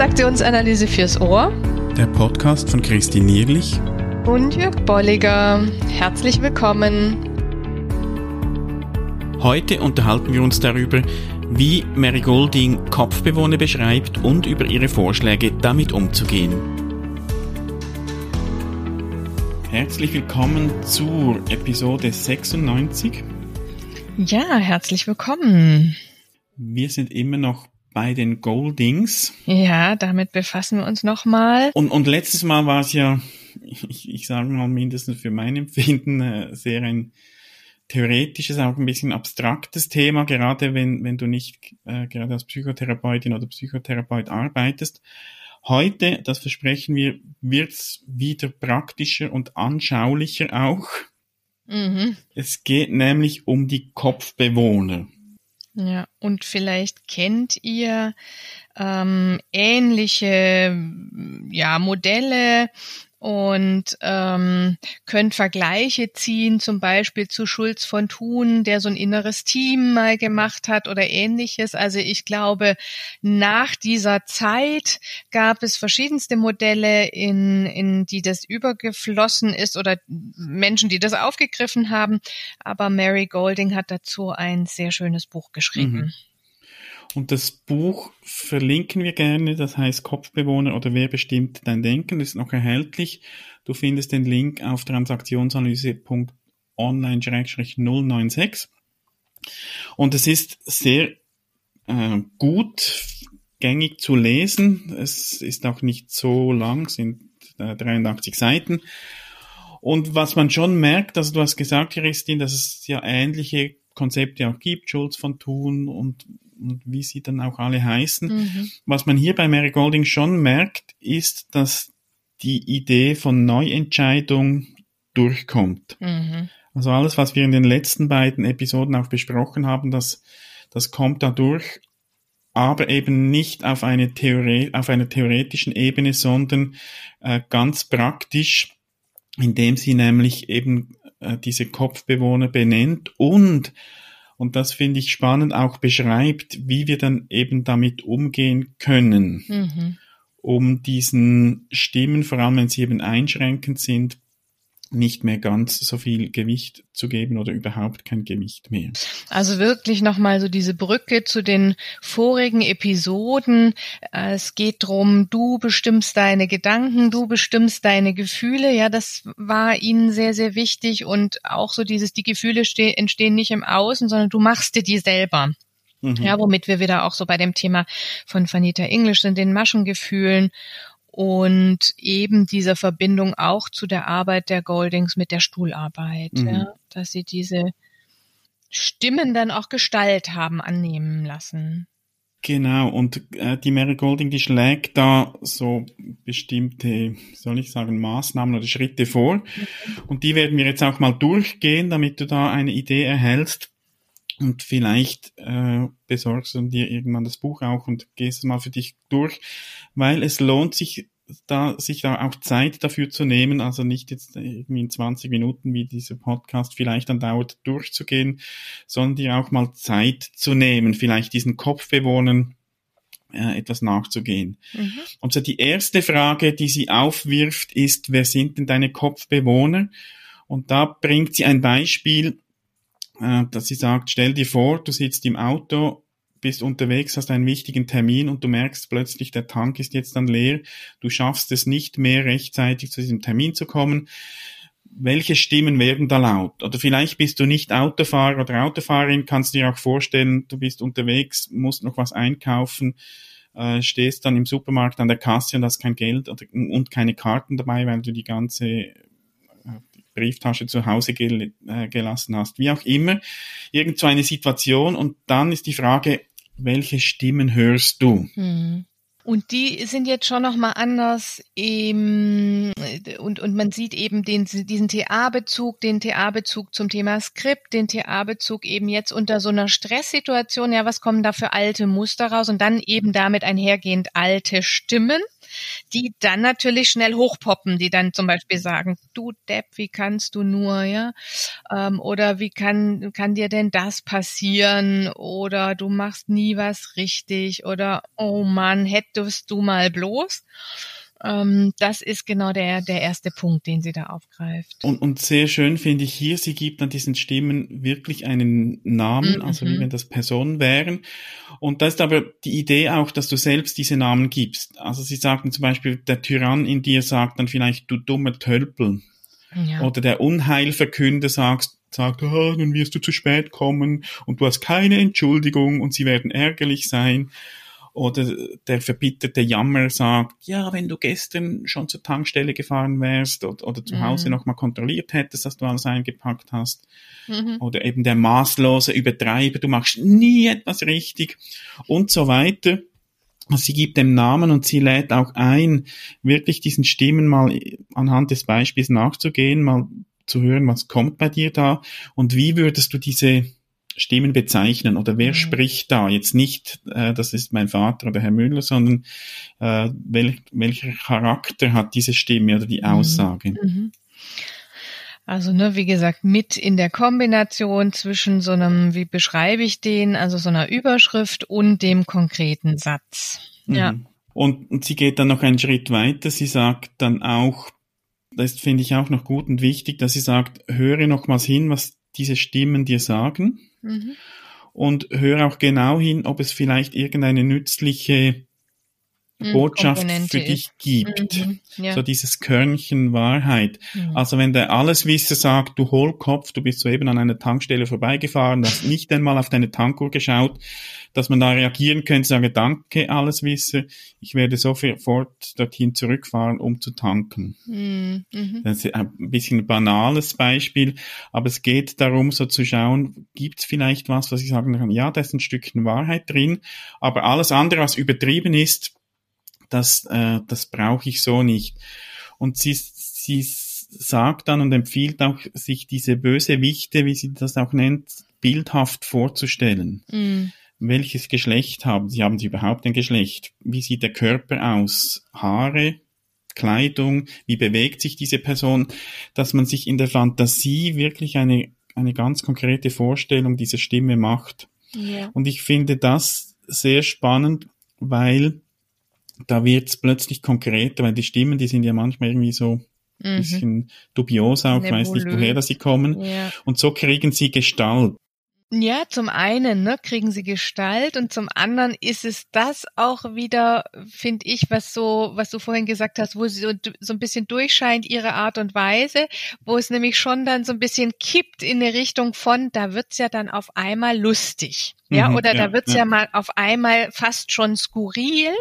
Transaktionsanalyse fürs Ohr, der Podcast von Christi Nierlich und Jörg Bolliger. Herzlich willkommen. Heute unterhalten wir uns darüber, wie Mary Goulding Kopfbewohner beschreibt und über ihre Vorschläge, damit umzugehen. Herzlich willkommen zur Episode 96. Ja, herzlich willkommen. Wir sind immer noch bei den Gouldings. Ja, damit befassen wir uns nochmal. Und letztes Mal war es ja, ich sage mal mindestens für mein Empfinden, sehr ein theoretisches, auch ein bisschen abstraktes Thema, gerade wenn du nicht gerade als Psychotherapeutin oder Psychotherapeut arbeitest. Heute, das versprechen wir, wird's wieder praktischer und anschaulicher auch. Mhm. Es geht nämlich um die Kopfbewohner. Ja, und vielleicht kennt ihr ähnliche Modelle und könnt Vergleiche ziehen, zum Beispiel zu Schulz von Thun, der so ein inneres Team mal gemacht hat oder Ähnliches. Also ich glaube, nach dieser Zeit gab es verschiedenste Modelle, in die das übergeflossen ist oder Menschen, die das aufgegriffen haben. Aber Mary Goulding hat dazu ein sehr schönes Buch geschrieben. Mhm. Und das Buch verlinken wir gerne, das heißt Kopfbewohner oder Wer bestimmt dein Denken, ist noch erhältlich. Du findest den Link auf transaktionsanalyse.online/096. Und es ist sehr gut, gängig zu lesen. Es ist auch nicht so lang, sind 83 Seiten. Und was man schon merkt, also du hast gesagt, Christine, dass es ja ähnliche Konzepte auch gibt, Schulz von Thun und wie sie dann auch alle heißen. Mhm. Was man hier bei Mary Goulding schon merkt, ist, dass die Idee von Neuentscheidung durchkommt. Mhm. Also alles, was wir in den letzten beiden Episoden auch besprochen haben, das kommt da durch, aber eben nicht auf einer theoretischen Ebene, sondern ganz praktisch, indem sie nämlich eben diese Kopfbewohner benennt und das finde ich spannend, auch beschreibt, wie wir dann eben damit umgehen können, mhm. um diesen Stimmen, vor allem wenn sie eben einschränkend sind, nicht mehr ganz so viel Gewicht zu geben oder überhaupt kein Gewicht mehr. Also wirklich nochmal so diese Brücke zu den vorigen Episoden. Es geht drum, du bestimmst deine Gedanken, du bestimmst deine Gefühle. Ja, das war ihnen sehr, sehr wichtig. Und auch so dieses, die Gefühle entstehen nicht im Außen, sondern du machst dir die selber. Mhm. Ja, womit wir wieder auch so bei dem Thema von Fanita Englisch sind, den Maschengefühlen. Und eben dieser Verbindung auch zu der Arbeit der Gouldings mit der Stuhlarbeit, mhm. ja, dass sie diese Stimmen dann auch Gestalt haben annehmen lassen. Genau, und die Mary Goulding, die schlägt da so bestimmte, Maßnahmen oder Schritte vor. Mhm. Und die werden wir jetzt auch mal durchgehen, damit du da eine Idee erhältst. Und vielleicht besorgst du dir irgendwann das Buch auch und gehst es mal für dich durch, weil es lohnt sich da auch Zeit dafür zu nehmen, also nicht jetzt irgendwie in 20 Minuten, wie dieser Podcast vielleicht dann dauert, durchzugehen, sondern dir auch mal Zeit zu nehmen, vielleicht diesen Kopfbewohnern etwas nachzugehen. Mhm. Und so die erste Frage, die sie aufwirft, ist, wer sind denn deine Kopfbewohner? Und da bringt sie ein Beispiel, dass sie sagt, stell dir vor, du sitzt im Auto, bist unterwegs, hast einen wichtigen Termin und du merkst plötzlich, der Tank ist jetzt dann leer, du schaffst es nicht mehr rechtzeitig zu diesem Termin zu kommen. Welche Stimmen werden da laut? Oder vielleicht bist du nicht Autofahrer oder Autofahrerin, kannst dir auch vorstellen, du bist unterwegs, musst noch was einkaufen, stehst dann im Supermarkt an der Kasse und hast kein Geld und keine Karten dabei, weil du die ganze Brieftasche zu Hause gelassen hast, wie auch immer, irgend so eine Situation und dann ist die Frage, welche Stimmen hörst du? Mhm. Und die sind jetzt schon nochmal anders und man sieht eben diesen TA-Bezug, den TA-Bezug zum Thema Skript, den TA-Bezug eben jetzt unter so einer Stresssituation, ja, was kommen da für alte Muster raus und dann eben damit einhergehend alte Stimmen. die dann natürlich schnell hochpoppen, die dann zum Beispiel sagen, du Depp, wie kannst du nur, ja? Oder wie kann dir denn das passieren? Oder du machst nie was richtig oder oh Mann, hättest du mal bloß. Das ist genau der erste Punkt, den sie da aufgreift. Und sehr schön finde ich hier, sie gibt dann diesen Stimmen wirklich einen Namen, also wie wenn das Personen wären. Und da ist aber die Idee auch, dass du selbst diese Namen gibst. Also sie sagten zum Beispiel, der Tyrann in dir sagt dann vielleicht, du dummer Tölpel. Ja. Oder der Unheilverkünder sagt, nun wirst du zu spät kommen und du hast keine Entschuldigung und sie werden ärgerlich sein. Oder der verbitterte Jammer sagt, ja, wenn du gestern schon zur Tankstelle gefahren wärst oder zu Hause nochmal kontrolliert hättest, dass du alles eingepackt hast. Oder eben der maßlose Übertreiber, du machst nie etwas richtig und so weiter. Sie gibt dem Namen und sie lädt auch ein, wirklich diesen Stimmen mal anhand des Beispiels nachzugehen, mal zu hören, was kommt bei dir da und wie würdest du diese Stimmen bezeichnen oder wer spricht da? Jetzt nicht, das ist mein Vater oder Herr Müller, sondern welcher Charakter hat diese Stimme oder die Aussage? Also wie gesagt, mit in der Kombination zwischen so einem, wie beschreibe ich den, also so einer Überschrift und dem konkreten Satz. Ja. Und sie geht dann noch einen Schritt weiter, sie sagt dann auch, das finde ich auch noch gut und wichtig, dass sie sagt, höre nochmals hin, was diese Stimmen dir sagen und hör auch genau hin, ob es vielleicht irgendeine nützliche Botschaft Komponente für dich gibt. Ja. So dieses Körnchen Wahrheit. Also wenn der Alleswisser sagt, du Hohlkopf, du bist soeben an einer Tankstelle vorbeigefahren, hast nicht einmal auf deine Tankuhr geschaut, dass man da reagieren könnte, sage, danke Alleswisser, ich werde sofort dorthin zurückfahren, um zu tanken. Das ist ein bisschen ein banales Beispiel, aber es geht darum, so zu schauen, gibt's vielleicht was ich sagen kann, ja, da ist ein Stückchen Wahrheit drin, aber alles andere, was übertrieben ist, das brauche ich so nicht. Und sie sagt dann und empfiehlt auch, sich diese Bösewichte, wie sie das auch nennt, bildhaft vorzustellen. Welches Geschlecht haben sie? Haben sie überhaupt ein Geschlecht? Wie sieht der Körper aus? Haare, Kleidung, wie bewegt sich diese Person? Dass man sich in der Fantasie wirklich eine ganz konkrete Vorstellung dieser Stimme macht. Yeah. Und ich finde das sehr spannend, weil da wird's plötzlich konkreter, weil die Stimmen, die sind ja manchmal irgendwie so ein bisschen dubios auch, nebulös. Weiß nicht, woher dass sie kommen. Ja. Und so kriegen sie Gestalt. Ja, zum einen kriegen sie Gestalt und zum anderen ist es das auch wieder, finde ich, was du vorhin gesagt hast, wo sie so ein bisschen durchscheint, ihre Art und Weise, wo es nämlich schon dann so ein bisschen kippt in eine Richtung von, da wird's ja dann auf einmal lustig. Ja, oder da wird's ja mal auf einmal fast schon skurril.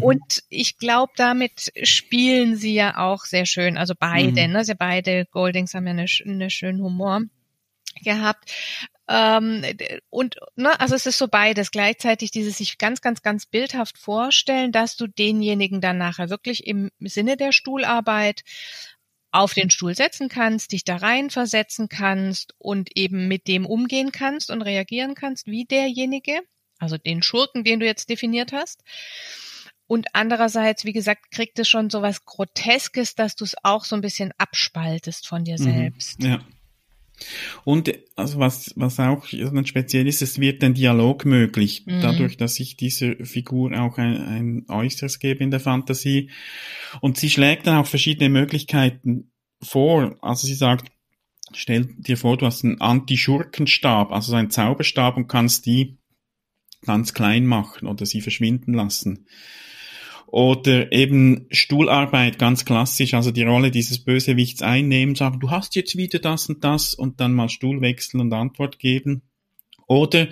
Und ich glaube, damit spielen sie ja auch sehr schön, also beide, sie beide Gouldings haben ja eine schönen Humor gehabt. Also es ist so beides, gleichzeitig dieses sich ganz, ganz, ganz bildhaft vorstellen, dass du denjenigen dann nachher wirklich im Sinne der Stuhlarbeit auf den Stuhl setzen kannst, dich da reinversetzen kannst und eben mit dem umgehen kannst und reagieren kannst, wie derjenige, also den Schurken, den du jetzt definiert hast. Und andererseits, wie gesagt, kriegt es schon so was Groteskes, dass du es auch so ein bisschen abspaltest von dir selbst. Ja. Und also was auch speziell ist, es wird ein Dialog möglich, dadurch, dass ich dieser Figur auch ein Äußeres gebe in der Fantasie. Und sie schlägt dann auch verschiedene Möglichkeiten vor. Also sie sagt, stell dir vor, du hast einen Anti-Schurkenstab, also so einen Zauberstab und kannst die ganz klein machen oder sie verschwinden lassen. Oder eben Stuhlarbeit, ganz klassisch, also die Rolle dieses Bösewichts einnehmen, sagen, du hast jetzt wieder das und das und dann mal Stuhl wechseln und Antwort geben. Oder,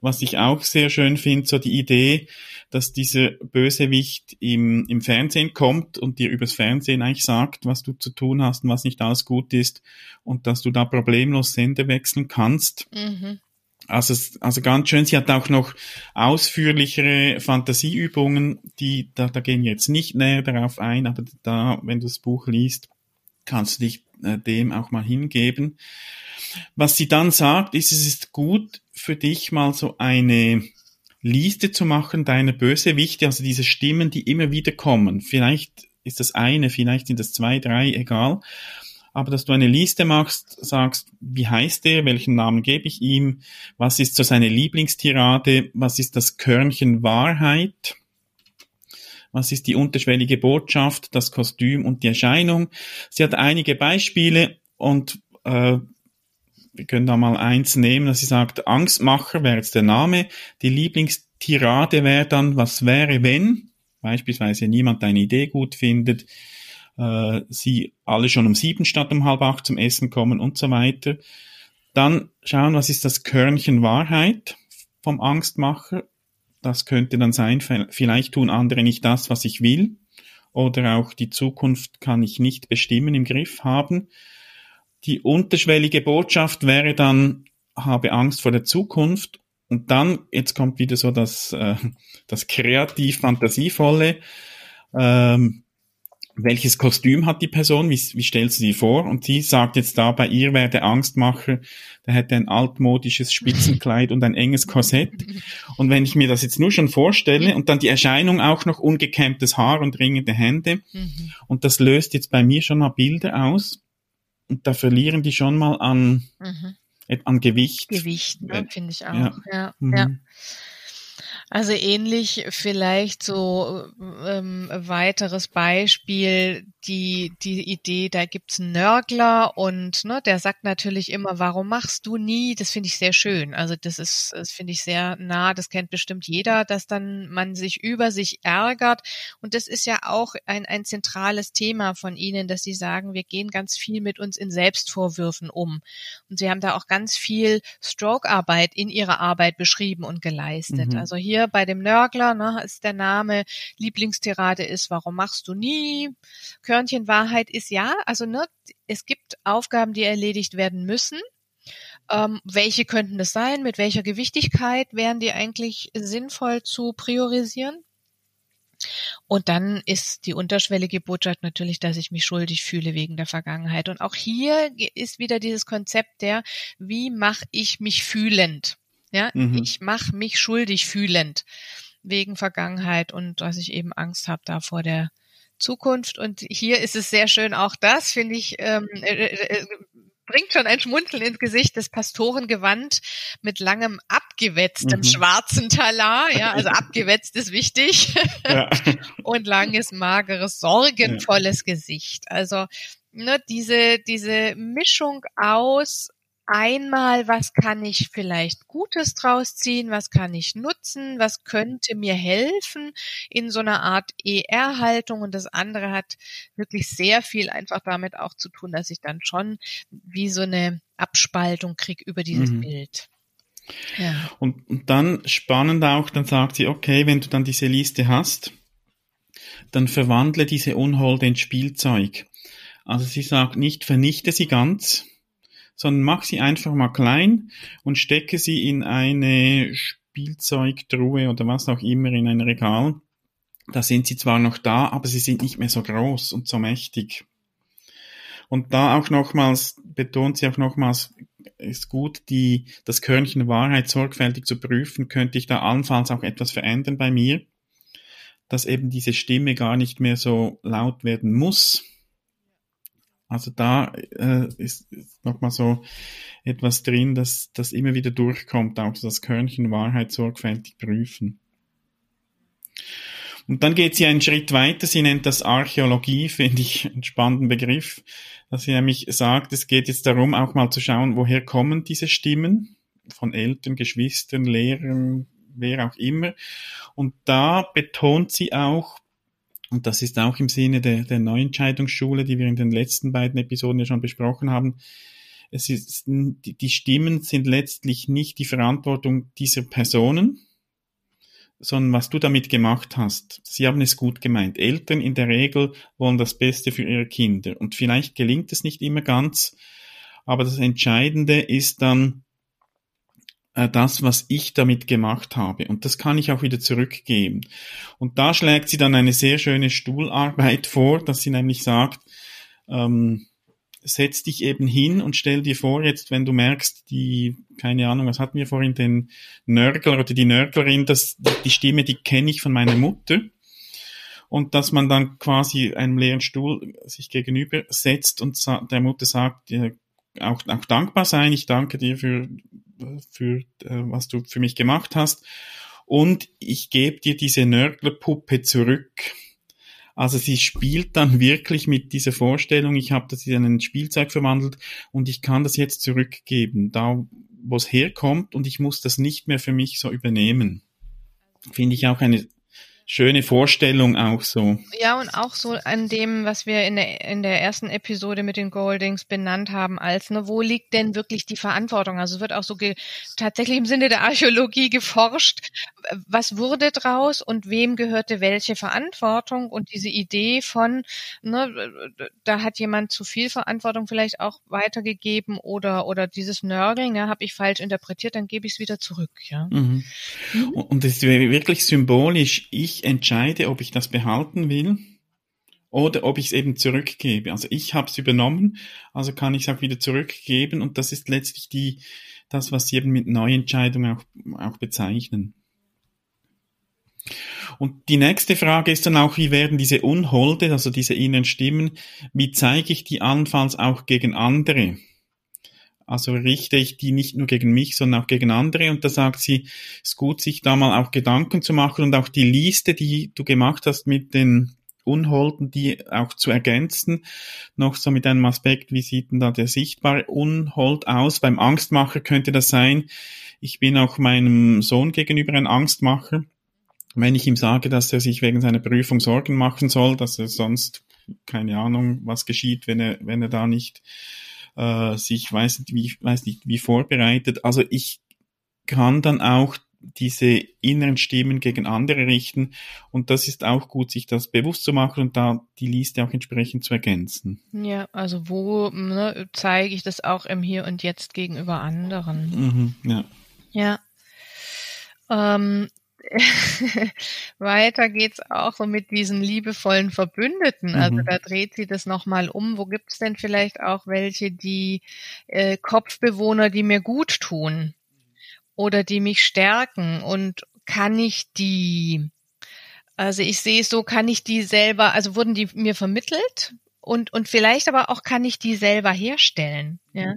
was ich auch sehr schön finde, so die Idee, dass dieser Bösewicht im Fernsehen kommt und dir übers Fernsehen eigentlich sagt, was du zu tun hast und was nicht alles gut ist und dass du da problemlos Sender wechseln kannst. Also ganz schön, sie hat auch noch ausführlichere Fantasieübungen, die da gehen wir jetzt nicht näher darauf ein, aber da, wenn du das Buch liest, kannst du dich dem auch mal hingeben. Was sie dann sagt, ist, es ist gut für dich mal so eine Liste zu machen deiner Bösewichte, also diese Stimmen, die immer wieder kommen. Vielleicht ist das eine, vielleicht sind das 2, 3, egal. Aber dass du eine Liste machst, sagst, wie heißt der, welchen Namen gebe ich ihm, was ist so seine Lieblingstirade, was ist das Körnchen Wahrheit, was ist die unterschwellige Botschaft, das Kostüm und die Erscheinung. Sie hat einige Beispiele und wir können da mal eins nehmen, dass sie sagt, Angstmacher wäre jetzt der Name, die Lieblingstirade wäre dann, was wäre, wenn beispielsweise niemand deine Idee gut findet, sie alle schon um 7 statt um 7:30 zum Essen kommen und so weiter. Dann schauen, was ist das Körnchen Wahrheit vom Angstmacher? Das könnte dann sein, vielleicht tun andere nicht das, was ich will. Oder auch die Zukunft kann ich nicht bestimmen, im Griff haben. Die unterschwellige Botschaft wäre dann, habe Angst vor der Zukunft. Und dann, jetzt kommt wieder so das kreativ-fantasievolle, welches Kostüm hat die Person, wie stellst du sie vor? Und sie sagt jetzt da, bei ihr wäre der Angstmacher, der hätte ein altmodisches Spitzenkleid und ein enges Korsett. Und wenn ich mir das jetzt nur schon vorstelle und dann die Erscheinung auch noch ungekämmtes Haar und ringende Hände, und das löst jetzt bei mir schon mal Bilder aus, und da verlieren die schon mal an, an Gewicht. Gewicht, ne, finde ich auch, ja. Ja. Also ähnlich vielleicht so weiteres Beispiel, die Idee, da gibt's einen Nörgler und ne, der sagt natürlich immer, warum machst du nie? Das finde ich sehr schön. Also das finde ich sehr nah, das kennt bestimmt jeder, dass dann man sich über sich ärgert. Und das ist ja auch ein zentrales Thema von Ihnen, dass Sie sagen, wir gehen ganz viel mit uns in Selbstvorwürfen um. Und Sie haben da auch ganz viel Stroke-Arbeit in Ihrer Arbeit beschrieben und geleistet. Also hier bei dem Nörgler, ne, ist der Name, Lieblingstirade ist, warum machst du nie? Körnchen Wahrheit ist ja, also ne, es gibt Aufgaben, die erledigt werden müssen. Welche könnten das sein? Mit welcher Gewichtigkeit wären die eigentlich sinnvoll zu priorisieren? Und dann ist die unterschwellige Botschaft natürlich, dass ich mich schuldig fühle wegen der Vergangenheit. Und auch hier ist wieder dieses Konzept der, wie mache ich mich fühlend? Ja, ich mache mich schuldig fühlend wegen Vergangenheit und dass ich eben Angst habe da vor der Zukunft. Und hier ist es sehr schön, auch das, finde ich, bringt schon ein Schmunzeln ins Gesicht, das Pastorengewand mit langem abgewetztem schwarzen Talar. Ja, also abgewetzt ist wichtig. Ja. Und langes, mageres, sorgenvolles Gesicht. Also ne, diese Mischung aus einmal, was kann ich vielleicht Gutes draus ziehen, was kann ich nutzen, was könnte mir helfen in so einer Art ER-Haltung, und das andere hat wirklich sehr viel einfach damit auch zu tun, dass ich dann schon wie so eine Abspaltung kriege über dieses Bild. Ja. Und dann spannend auch, dann sagt sie, okay, wenn du dann diese Liste hast, dann verwandle diese Unholde in Spielzeug. Also sie sagt nicht, vernichte sie ganz, sondern mach sie einfach mal klein und stecke sie in eine Spielzeugtruhe oder was auch immer, in ein Regal. Da sind sie zwar noch da, aber sie sind nicht mehr so groß und so mächtig. Und da auch nochmals, betont sie auch nochmals, ist gut, das Körnchen Wahrheit sorgfältig zu prüfen, könnte ich da allenfalls auch etwas verändern bei mir, dass eben diese Stimme gar nicht mehr so laut werden muss. Also da ist nochmal so etwas drin, dass das immer wieder durchkommt, auch das Körnchen Wahrheit sorgfältig prüfen. Und dann geht sie einen Schritt weiter, sie nennt das Archäologie, finde ich einen spannenden Begriff, dass sie nämlich sagt, es geht jetzt darum, auch mal zu schauen, woher kommen diese Stimmen von Eltern, Geschwistern, Lehrern, wer auch immer. Und da betont sie auch, und das ist auch im Sinne der Neuentscheidungsschule, die wir in den letzten beiden Episoden ja schon besprochen haben. Die Stimmen sind letztlich nicht die Verantwortung dieser Personen, sondern was du damit gemacht hast. Sie haben es gut gemeint. Eltern in der Regel wollen das Beste für ihre Kinder. Und vielleicht gelingt es nicht immer ganz, aber das Entscheidende ist dann das, was ich damit gemacht habe. Und das kann ich auch wieder zurückgeben. Und da schlägt sie dann eine sehr schöne Stuhlarbeit vor, dass sie nämlich sagt, setz dich eben hin und stell dir vor, jetzt, wenn du merkst, die, keine Ahnung, was hatten wir vorhin, den Nörgler oder die Nörglerin, die Stimme, die kenne ich von meiner Mutter. Und dass man dann quasi einem leeren Stuhl sich gegenüber setzt und der Mutter sagt, auch dankbar sein, ich danke dir für was du für mich gemacht hast. Und ich gebe dir diese Nörglerpuppe zurück. Also sie spielt dann wirklich mit dieser Vorstellung, ich habe das in ein Spielzeug verwandelt und ich kann das jetzt zurückgeben, da wo es herkommt, und ich muss das nicht mehr für mich so übernehmen. Finde ich auch eine schöne Vorstellung auch so. Ja, und auch so an dem, was wir in der ersten Episode mit den Gouldings benannt haben, als, ne, wo liegt denn wirklich die Verantwortung? Also es wird auch so tatsächlich im Sinne der Archäologie geforscht, was wurde draus und wem gehörte welche Verantwortung, und diese Idee von, ne, da hat jemand zu viel Verantwortung vielleicht auch weitergegeben oder dieses Nörgeln, ja, habe ich falsch interpretiert, dann gebe ich es wieder zurück. Ja. Mhm. Mhm. Und das wäre wirklich symbolisch, ich entscheide, ob ich das behalten will oder ob ich es eben zurückgebe. Also ich habe es übernommen, also kann ich es auch wieder zurückgeben, und das ist letztlich das, was Sie eben mit Neuentscheidung auch bezeichnen. Und die nächste Frage ist dann auch, wie werden diese Unholde, also diese inneren Stimmen, wie zeige ich die allenfalls auch gegen andere? Also richte ich die nicht nur gegen mich, sondern auch gegen andere. Und da sagt sie, es ist gut, sich da mal auch Gedanken zu machen und auch die Liste, die du gemacht hast mit den Unholden, die auch zu ergänzen, noch so mit einem Aspekt, wie sieht denn da der sichtbare Unhold aus? Beim Angstmacher könnte das sein, ich bin auch meinem Sohn gegenüber ein Angstmacher, wenn ich ihm sage, dass er sich wegen seiner Prüfung Sorgen machen soll, dass er sonst, keine Ahnung, was geschieht, wenn er da nicht sich weiß nicht wie vorbereitet. Also ich kann dann auch diese inneren Stimmen gegen andere richten, und das ist auch gut, sich das bewusst zu machen und da die Liste auch entsprechend zu ergänzen. Ja, also wo, ne, zeige ich das auch im Hier und Jetzt gegenüber anderen? Mhm, ja. Ja. Weiter geht's auch so mit diesen liebevollen Verbündeten. Also da dreht sie das nochmal um. Wo gibt's denn vielleicht auch welche, die Kopfbewohner, die mir gut tun oder die mich stärken? Und kann ich die, also ich sehe es so, kann ich die selber, also wurden die mir vermittelt? Und vielleicht aber auch, kann ich die selber herstellen? Ja.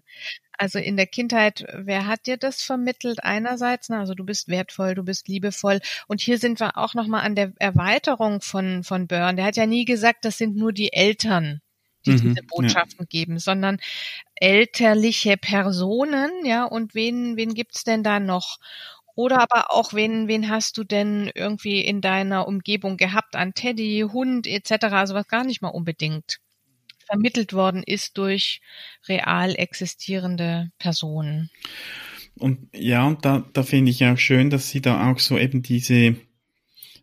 Also in der Kindheit, wer hat dir das vermittelt einerseits? Na, also du bist wertvoll, du bist liebevoll. Und hier sind wir auch nochmal an der Erweiterung von Berne. Der hat ja nie gesagt, das sind nur die Eltern, die diese Botschaften geben, sondern elterliche Personen, ja, und wen gibt's denn da noch? Oder aber auch, wen hast du denn irgendwie in deiner Umgebung gehabt, an Teddy, Hund etc., also was gar nicht mal unbedingt vermittelt worden ist durch real existierende Personen. Und ja, und da finde ich auch schön, dass sie da auch so eben diese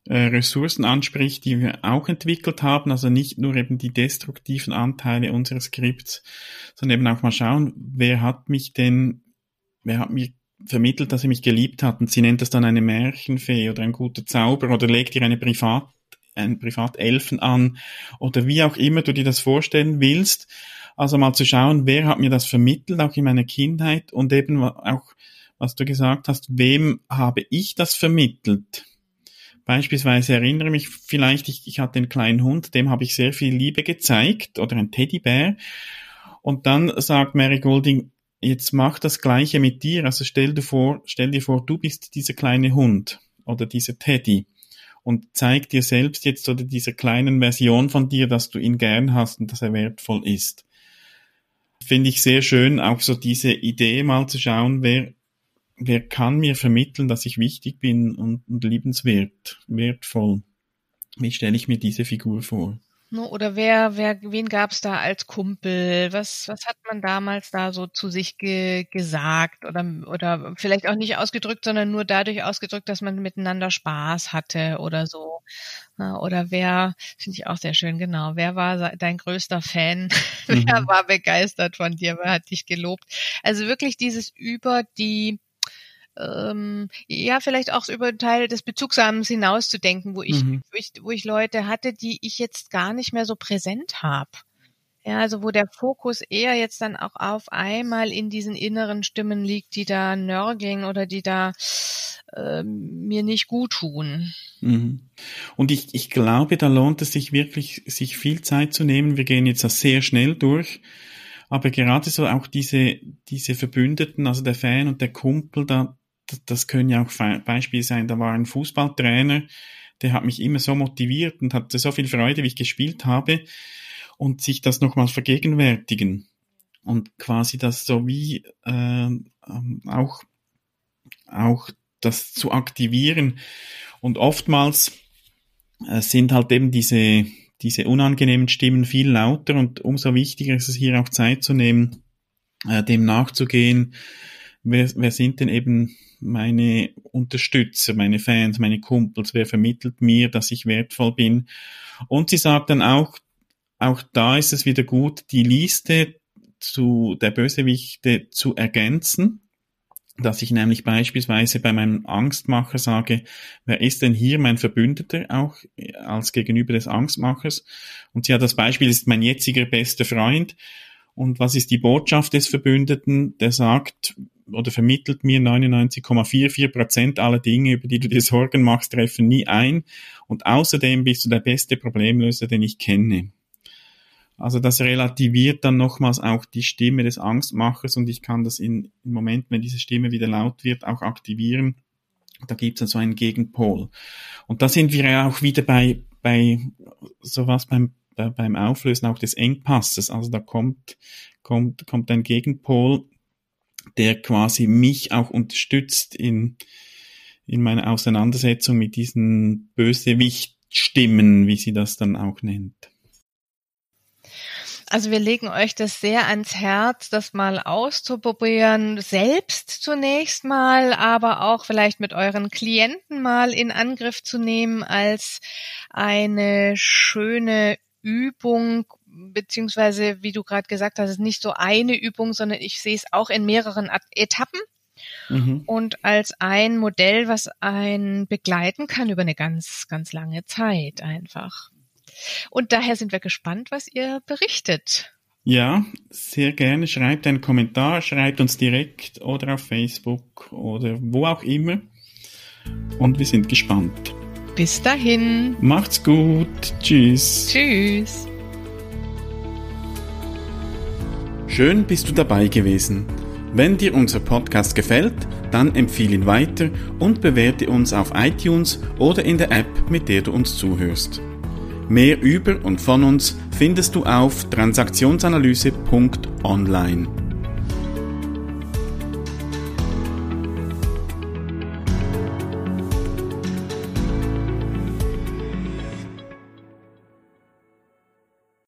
Ressourcen anspricht, die wir auch entwickelt haben, also nicht nur eben die destruktiven Anteile unseres Skripts, sondern eben auch mal schauen, wer hat mir vermittelt, dass er mich geliebt hat, und sie nennt das dann eine Märchenfee oder ein guter Zauberer oder legt ihr ein Privatelfen an oder wie auch immer du dir das vorstellen willst. Also mal zu schauen, wer hat mir das vermittelt, auch in meiner Kindheit, und eben auch, was du gesagt hast, wem habe ich das vermittelt? Beispielsweise erinnere mich vielleicht, ich hatte einen kleinen Hund, dem habe ich sehr viel Liebe gezeigt, oder ein Teddybär, und dann sagt Mary Goulding, jetzt mach das Gleiche mit dir, also stell dir vor, du bist dieser kleine Hund oder dieser Teddy, und zeig dir selbst jetzt oder dieser kleinen Version von dir, dass du ihn gern hast und dass er wertvoll ist. Finde ich sehr schön, auch so diese Idee mal zu schauen, wer kann mir vermitteln, dass ich wichtig bin und liebenswert, wertvoll. Wie stelle ich mir diese Figur vor? Oder wen gab's da als Kumpel? Was hat man damals da so zu sich gesagt? Oder vielleicht auch nicht ausgedrückt, sondern nur dadurch ausgedrückt, dass man miteinander Spaß hatte oder so. Oder finde ich auch sehr schön, genau. Wer war dein größter Fan? Mhm. Wer war begeistert von dir? Wer hat dich gelobt? Also wirklich dieses über die, ja, vielleicht auch über den Teil des Bezugsrahmens hinauszudenken, wo ich Leute hatte, die ich jetzt gar nicht mehr so präsent habe. Ja, also wo der Fokus eher jetzt dann auch auf einmal in diesen inneren Stimmen liegt, die da nörgeln oder die da mir nicht gut tun. Und ich glaube, da lohnt es sich wirklich, sich viel Zeit zu nehmen. Wir gehen jetzt das sehr schnell durch, aber gerade so auch diese Verbündeten, also der Fan und der Kumpel, das können ja auch Beispiele sein. Da war ein Fußballtrainer, der hat mich immer so motiviert und hatte so viel Freude, wie ich gespielt habe, und sich das nochmals vergegenwärtigen und quasi das so wie auch das zu aktivieren. Und oftmals sind halt eben diese unangenehmen Stimmen viel lauter, und umso wichtiger ist es hier auch Zeit zu nehmen, dem nachzugehen. Wer sind denn eben meine Unterstützer, meine Fans, meine Kumpels? Wer vermittelt mir, dass ich wertvoll bin? Und sie sagt dann auch da ist es wieder gut, die Liste der Bösewichte zu ergänzen, dass ich nämlich beispielsweise bei meinem Angstmacher sage, wer ist denn hier mein Verbündeter auch als gegenüber des Angstmachers? Und sie hat das Beispiel, ist mein jetziger bester Freund. Und was ist die Botschaft des Verbündeten? Der sagt oder vermittelt mir, 99,44% aller Dinge, über die du dir Sorgen machst, treffen nie ein. Und außerdem bist du der beste Problemlöser, den ich kenne. Also das relativiert dann nochmals auch die Stimme des Angstmachers, und ich kann das im Moment, wenn diese Stimme wieder laut wird, auch aktivieren. Da gibt es dann so einen Gegenpol. Und da sind wir ja auch wieder bei sowas beim Auflösen auch des Engpasses. Also da kommt ein Gegenpol, der quasi mich auch unterstützt in meiner Auseinandersetzung mit diesen Bösewichtstimmen, wie sie das dann auch nennt. Also wir legen euch das sehr ans Herz, das mal auszuprobieren, selbst zunächst mal, aber auch vielleicht mit euren Klienten mal in Angriff zu nehmen als eine schöne Übung, beziehungsweise, wie du gerade gesagt hast, ist nicht so eine Übung, sondern ich sehe es auch in mehreren Etappen. Und als ein Modell, was einen begleiten kann über eine ganz, ganz lange Zeit einfach. Und daher sind wir gespannt, was ihr berichtet. Ja, sehr gerne. Schreibt einen Kommentar, schreibt uns direkt oder auf Facebook oder wo auch immer. Und wir sind gespannt. Bis dahin. Macht's gut. Tschüss. Tschüss. Schön, bist du dabei gewesen. Wenn dir unser Podcast gefällt, dann empfehle ihn weiter und bewerte uns auf iTunes oder in der App, mit der du uns zuhörst. Mehr über und von uns findest du auf Transaktionsanalyse.online.